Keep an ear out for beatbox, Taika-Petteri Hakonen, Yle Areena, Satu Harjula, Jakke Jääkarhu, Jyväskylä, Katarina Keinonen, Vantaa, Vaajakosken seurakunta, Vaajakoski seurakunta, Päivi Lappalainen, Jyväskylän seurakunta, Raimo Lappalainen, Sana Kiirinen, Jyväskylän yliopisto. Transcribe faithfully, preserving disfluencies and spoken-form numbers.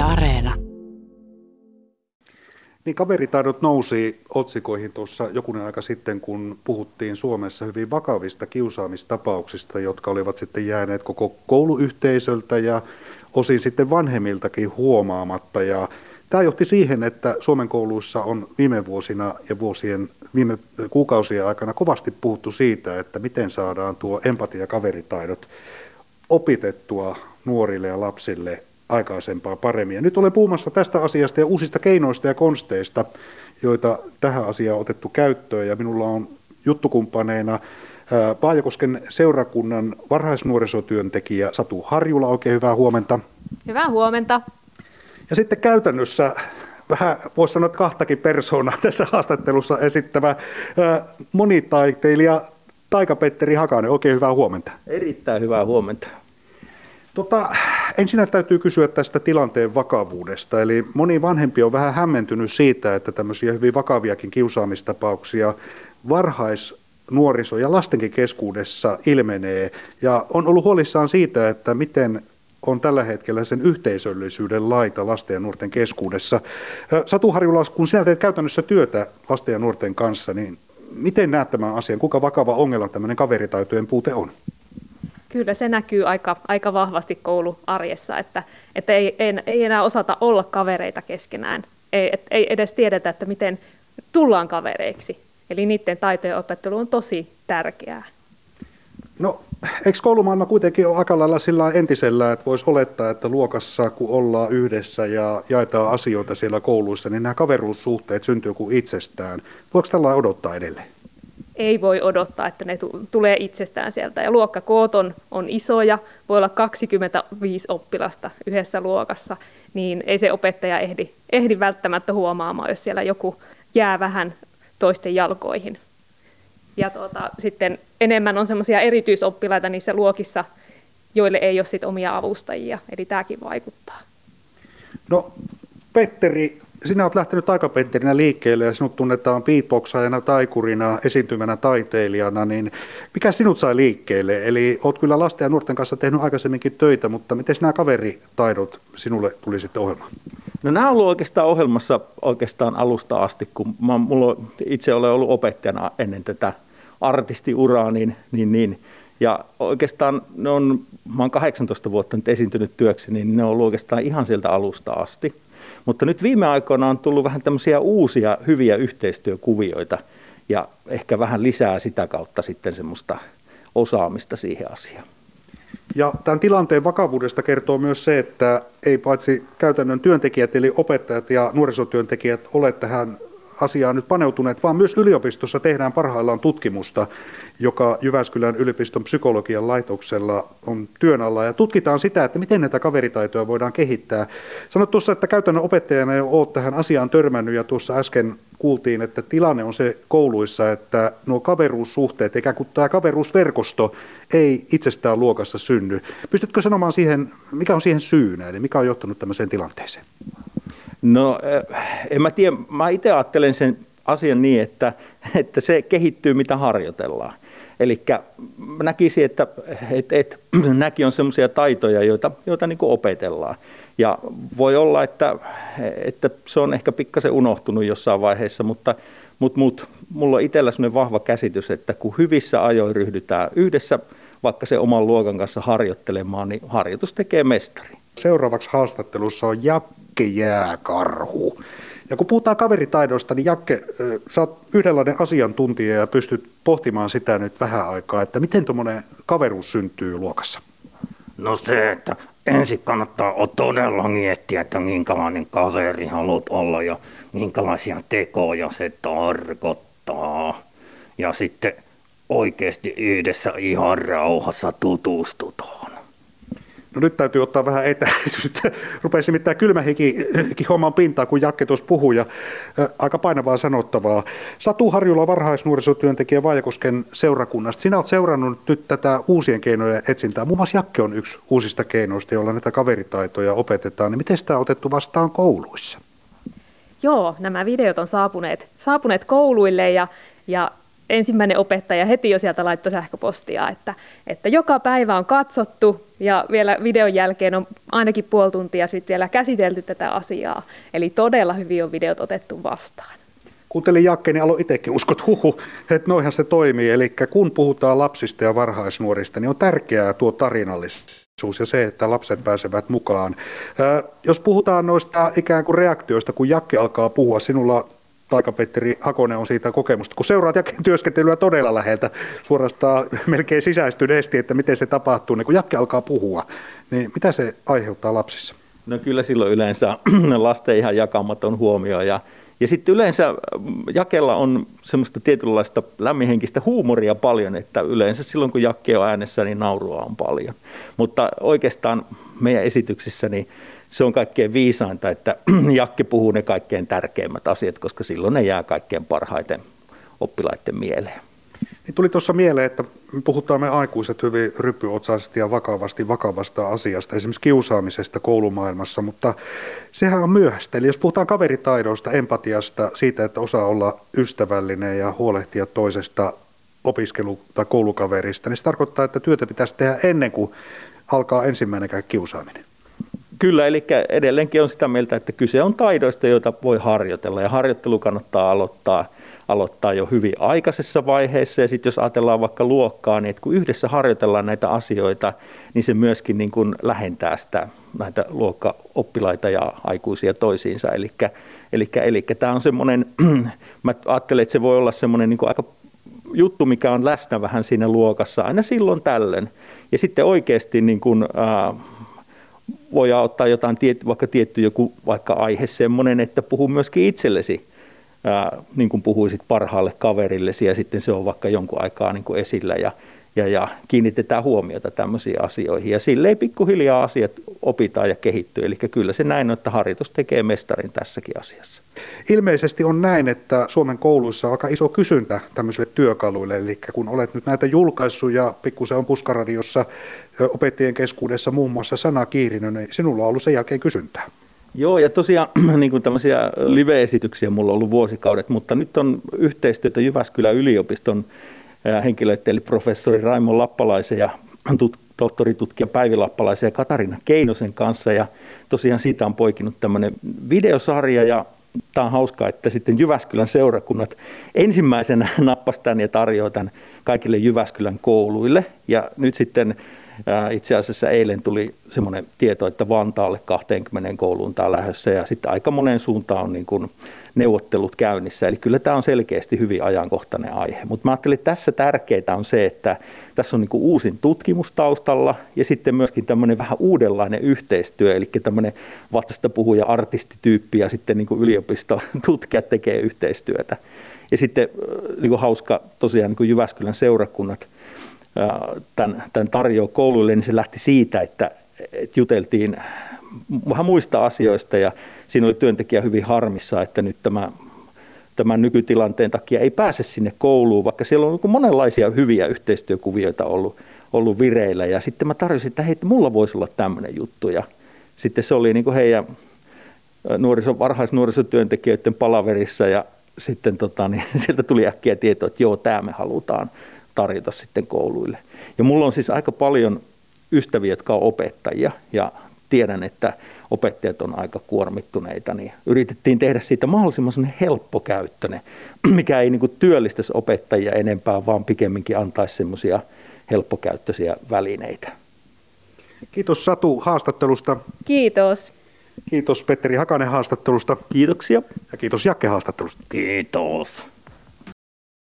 Yle Areena. Niin, kaveritaidot nousi otsikoihin tuossa jokunen aika sitten, kun puhuttiin Suomessa hyvin vakavista kiusaamistapauksista, jotka olivat sitten jääneet koko kouluyhteisöltä ja osin sitten vanhemmiltakin huomaamatta. Ja tämä johti siihen, että Suomen kouluissa on viime vuosina ja vuosien, viime kuukausien aikana kovasti puhuttu siitä, että miten saadaan tuo empatia- ja kaveritaidot opitettua nuorille ja lapsille aikaisempaa paremmin. Ja nyt olen puhumassa tästä asiasta ja uusista keinoista ja konsteista, joita tähän asiaan on otettu käyttöön. Ja minulla on juttukumppaneina Vaajakosken seurakunnan varhaisnuorisotyöntekijä Satu Harjula. Oikein hyvää huomenta. Hyvää huomenta. Ja sitten käytännössä vähän voisi sanoa, että kahtakin persoonaa tässä haastattelussa esittävä monitaiteilija Taika-Petteri Hakonen. Oikein hyvää huomenta. Erittäin hyvää huomenta. Tota, ensinnä täytyy kysyä tästä tilanteen vakavuudesta. Eli moni vanhempi on vähän hämmentynyt siitä, että tämmöisiä hyvin vakaviakin kiusaamistapauksia varhaisnuoriso- ja lastenkin keskuudessa ilmenee. Ja on ollut huolissaan siitä, että miten on tällä hetkellä sen yhteisöllisyyden laita lasten ja nuorten keskuudessa. Satu Harjula, kun sinä teet käytännössä työtä lasten ja nuorten kanssa, niin miten näet tämän asian? Kuinka vakava ongelma tämmöinen kaveritaitojen puute on? Kyllä se näkyy aika, aika vahvasti kouluarjessa, että, että ei, ei, ei enää osata olla kavereita keskenään. Ei, et, ei edes tiedetä, että miten tullaan kavereiksi. Eli niiden taitojen opettelu on tosi tärkeää. No, eikö koulumaailma kuitenkin ole aika lailla sillä entisellä, että voisi olettaa, että luokassa kun ollaan yhdessä ja jaetaan asioita siellä kouluissa, niin nämä kaveruussuhteet syntyy kuin itsestään. Voiko tällainen odottaa edelleen? Ei voi odottaa, että ne t- tulee itsestään sieltä. Ja luokkakoot on, on isoja, voi olla kaksikymmentäviisi oppilasta yhdessä luokassa, niin ei se opettaja ehdi, ehdi välttämättä huomaamaan, jos siellä joku jää vähän toisten jalkoihin. Ja tuota, sitten enemmän on semmoisia erityisoppilaita niissä luokissa, joille ei ole sit omia avustajia, eli tämäkin vaikuttaa. No, Petteri, sinä olet lähtenyt Taika-Petterinä liikkeelle ja sinut tunnetaan beatboxaajana, taikurina, esiintymänä taiteilijana, niin mikä sinut sai liikkeelle? Eli olet kyllä lasten ja nuorten kanssa tehnyt aikaisemminkin töitä, mutta miten nämä kaveritaidot sinulle tuli sitten ohjelmaan? No, nämä on ollut oikeastaan ohjelmassa oikeastaan alusta asti, kun mä, mulla itse olen ollut opettajana ennen tätä artistiuraa, niin, niin, niin. Ja oikeastaan ne on, mä olen kahdeksantoista vuotta nyt esiintynyt työksi, niin ne on ollut oikeastaan ihan sieltä alusta asti. Mutta nyt viime aikoina on tullut vähän tämmöisiä uusia hyviä yhteistyökuvioita ja ehkä vähän lisää sitä kautta sitten semmoista osaamista siihen asiaan. Ja tämän tilanteen vakavuudesta kertoo myös se, että ei paitsi käytännön työntekijät eli opettajat ja nuorisotyöntekijät ole tähän asiaan nyt paneutuneet, vaan myös yliopistossa tehdään parhaillaan tutkimusta, joka Jyväskylän yliopiston psykologian laitoksella on työn alla, ja tutkitaan sitä, että miten näitä kaveritaitoja voidaan kehittää. Sanoit tuossa, että käytännön opettajana jo olet tähän asiaan törmännyt, ja tuossa äsken kuultiin, että tilanne on se kouluissa, että nuo kaveruussuhteet, ikään kuin tämä kaveruusverkosto ei itsestään luokassa synny. Pystytkö sanomaan siihen, mikä on siihen syynä, eli mikä on johtanut tämmöiseen tilanteeseen? No, en mä tiedä. Mä itse ajattelen sen asian niin, että, että se kehittyy, mitä harjoitellaan. Eli näkisin, että et, et, nämäkin on semmoisia taitoja, joita, joita niin kuin opetellaan. Ja voi olla, että, että se on ehkä pikkasen unohtunut jossain vaiheessa, mutta mut, mut, mulla on itsellä semmoinen vahva käsitys, että kun hyvissä ajoin ryhdytään yhdessä, vaikka se oman luokan kanssa harjoittelemaan, niin harjoitus tekee mestari. Seuraavaksi haastattelussa on Jakke Jääkarhu. Ja kun puhutaan kaveritaidoista, niin Jakke, sä oot yhdenlainen asiantuntija ja pystyt pohtimaan sitä nyt vähän aikaa, että miten tuommoinen kaveruus syntyy luokassa? No se, että ensin kannattaa todella miettiä, että minkälainen kaveri haluat olla ja minkälaisia tekoja se tarkoittaa. Ja sitten oikeasti yhdessä ihan rauhassa tutustutaan. No nyt täytyy ottaa vähän etäisyyttä. Rupesi nimittäin kylmä hiki homman pintaa, kun Jakke tuossa puhui, ja ä, aika painavaa sanottavaa. Satu Harjula, varhaisnuorisotyöntekijä Vaajakosken seurakunnasta. Sinä olet seurannut nyt tätä uusien keinojen etsintää. Muun muassa Jakke on yksi uusista keinoista, joilla näitä kaveritaitoja opetetaan. Niin miten sitä on otettu vastaan kouluissa? Joo, nämä videot on saapuneet, saapuneet kouluille ja, ja ensimmäinen opettaja heti jo sieltä laittoi sähköpostia, että, että joka päivä on katsottu ja vielä videon jälkeen on ainakin puoli tuntia sitten vielä käsitelty tätä asiaa. Eli todella hyvin on videot otettu vastaan. Kuuntelin Jakke, niin aloin itsekin uskot huhu, että noihan se toimii. Eli kun puhutaan lapsista ja varhaisnuorista, niin on tärkeää tuo tarinallisuus ja se, että lapset pääsevät mukaan. Jos puhutaan noista ikään kuin reaktioista, kun Jakke alkaa puhua, sinulla Taika-Petteri Hakonen on siitä kokemusta, kun seuraat Jakken työskentelyä todella läheltä, suorastaan melkein sisäistyneesti, että miten se tapahtuu, niin kun Jakke alkaa puhua, niin mitä se aiheuttaa lapsissa? No kyllä silloin yleensä lasten ihan jakamaton huomio ja Ja sitten yleensä Jakella on semmoista tietynlaista lämminhenkistä huumoria paljon, että yleensä silloin kun Jakke on äänessä, niin naurua on paljon. Mutta oikeastaan meidän esityksissä niin se on kaikkein viisainta, että Jakke puhuu ne kaikkein tärkeimmät asiat, koska silloin ne jää kaikkein parhaiten oppilaiden mieleen. Niin tuli tuossa mieleen, että me puhutaan me aikuiset hyvin ryppyotsaisesti ja vakavasti vakavasta asiasta, esimerkiksi kiusaamisesta koulumaailmassa, mutta sehän on myöhäistä. Eli jos puhutaan kaveritaidoista, empatiasta, siitä, että osaa olla ystävällinen ja huolehtia toisesta opiskelu- tai koulukaverista, niin se tarkoittaa, että työtä pitäisi tehdä ennen kuin alkaa ensimmäinenkään kiusaaminen. Kyllä, eli edelleenkin on sitä mieltä, että kyse on taidoista, joita voi harjoitella ja harjoittelu kannattaa aloittaa. aloittaa jo hyvin aikaisessa vaiheessa ja sitten jos ajatellaan vaikka luokkaa, niin kun yhdessä harjoitellaan näitä asioita, niin se myöskin niin kun lähentää sitä, näitä luokkaoppilaita ja aikuisia toisiinsa. Eli tämä on semmoinen, mä ajattelen, että se voi olla semmoinen niin kun aika juttu, mikä on läsnä vähän siinä luokassa aina silloin tällöin. Ja sitten oikeasti niin kun, äh, voidaan ottaa jotain, vaikka tietty joku vaikka aihe semmoinen, että puhu myöskin itsellesi. Ää, niin kuin puhuisit parhaalle kaverillesi ja sitten se on vaikka jonkun aikaa niin kuin esillä ja, ja, ja kiinnitetään huomiota tämmöisiin asioihin. Ja silleen pikkuhiljaa asiat opitaan ja kehittyy. Eli kyllä se näin on, että harjoitus tekee mestarin tässäkin asiassa. Ilmeisesti on näin, että Suomen kouluissa on aika iso kysyntä tämmöisille työkaluille. Eli kun olet nyt näitä julkaissut ja pikkusen on Puskaradiossa opettajien keskuudessa muun muassa Sana Kiirinen, niin sinulla on ollut sen jälkeen kysyntää. Joo, ja tosiaan niin kuin tämmöisiä live-esityksiä mulla on ollut vuosikaudet, mutta nyt on yhteistyötä Jyväskylän yliopiston henkilöiden, eli professori Raimo Lappalaisen ja tut- tohtoritutkija Päivi Lappalaisen ja Katarina Keinosen kanssa, ja tosiaan siitä on poikinut tämmöinen videosarja, ja tämä on hauskaa, että sitten Jyväskylän seurakunnat ensimmäisenä nappasi tämän ja tarjoaa tämän kaikille Jyväskylän kouluille, ja nyt sitten itse asiassa eilen tuli semmoinen tieto, että Vantaalle kaksikymmentä kouluun tämä lähdössä ja sitten aika moneen suuntaan on niin kuin neuvottelut käynnissä. Eli kyllä tämä on selkeästi hyvin ajankohtainen aihe, mutta mä ajattelin, että tässä tärkeää on se, että tässä on niin kuin uusin tutkimus taustalla ja sitten myöskin tämmöinen vähän uudenlainen yhteistyö, eli tämmöinen vastapuhuja artistityyppi ja sitten niin kuin yliopistotutkijat tekee yhteistyötä. Ja sitten niin kuin hauska tosiaan niin kuin Jyväskylän seurakunnat, Tämän, tämän tarjoa kouluille, niin se lähti siitä, että, että juteltiin vähän muista asioista ja siinä oli työntekijä hyvin harmissa, että nyt tämä, tämän nykytilanteen takia ei pääse sinne kouluun, vaikka siellä on monenlaisia hyviä yhteistyökuvioita ollut, ollut vireillä ja sitten mä tarjosin, että hei, mulla voisi olla tämmöinen juttu ja sitten se oli niin kuin heidän nuoriso, varhaisnuorisotyöntekijöiden palaverissa ja sitten tota, niin sieltä tuli äkkiä tietoa, että joo, tämä me halutaan tarjota sitten kouluille. Ja mulla on siis aika paljon ystäviä, jotka on opettajia ja tiedän, että opettajat on aika kuormittuneita, niin yritettiin tehdä siitä mahdollisimman helppokäyttöinen, mikä ei niin kuin työllistäisi opettajia enempää, vaan pikemminkin antaisi semmoisia helppokäyttöisiä välineitä. Kiitos Satu haastattelusta. Kiitos. Kiitos Petteri Hakonen haastattelusta. Kiitoksia. Ja kiitos Jakke haastattelusta. Kiitos.